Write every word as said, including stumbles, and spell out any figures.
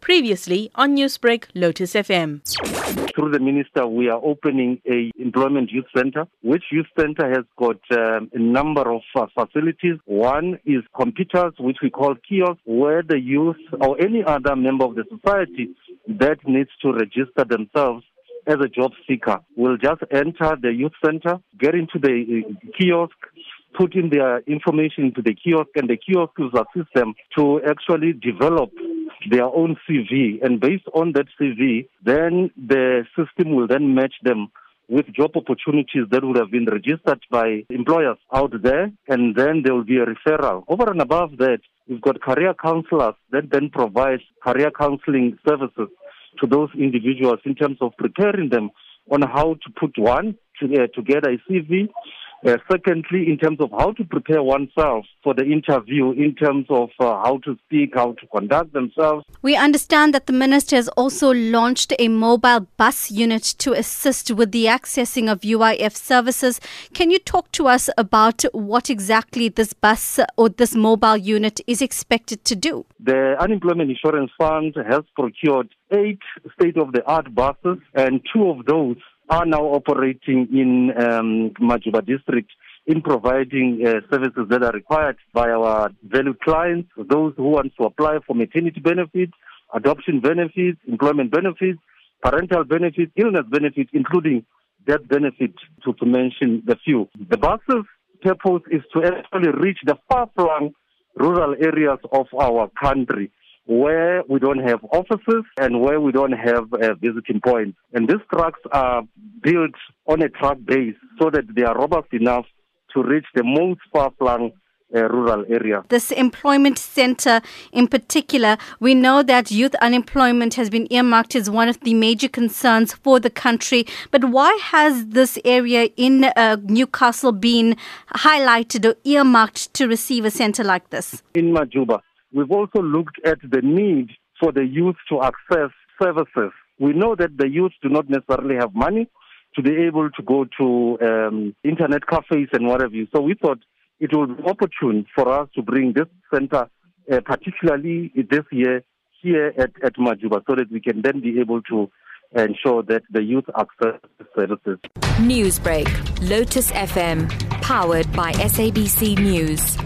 Previously on Newsbreak, Lotus F M. Through the Minister, we are opening a employment youth centre, which youth centre has got um, a number of uh, facilities. One is computers, which we call kiosks, where the youth or any other member of the society that needs to register themselves as a job seeker will just enter the youth centre, get into the uh, kiosk, put in their information into the kiosk, and the kiosk will assist them to actually develop their own C V, and based on that C V, then the system will then match them with job opportunities that would have been registered by employers out there, and then there will be a referral. Over and above that, we've got career counsellors that then provide career counselling services to those individuals in terms of preparing them on how to put one to, uh, together a C V. Uh, secondly, in terms of how to prepare oneself for the interview, in terms of uh, how to speak, how to conduct themselves. We understand that the Minister has also launched a mobile bus unit to assist with the accessing of U I F services. Can you talk to us about what exactly this bus or this mobile unit is expected to do? The Unemployment Insurance Fund has procured eight state-of-the-art buses, and two of those are now operating in um, AmaJuba District in providing uh, services that are required by our valued clients, those who want to apply for maternity benefits, adoption benefits, employment benefits, parental benefits, illness benefits, including death benefit, to, to mention the few. The bus's purpose is to actually reach the far-flung rural areas of our country, where we don't have offices and where we don't have uh, visiting points. And these trucks are built on a truck base so that they are robust enough to reach the most far-flung Uh, rural area. This employment centre in particular, we know that youth unemployment has been earmarked as one of the major concerns for the country. But why has this area in uh, Newcastle been highlighted or earmarked to receive a centre like this? In AmaJuba, we've also looked at the need for the youth to access services. We know that the youth do not necessarily have money to be able to go to um, internet cafes and what have you. So we thought it will be opportune for us to bring this centre, uh, particularly this year, here at, at AmaJuba, so that we can then be able to ensure that the youth access services. Newsbreak, Lotus F M, powered by S A B C News.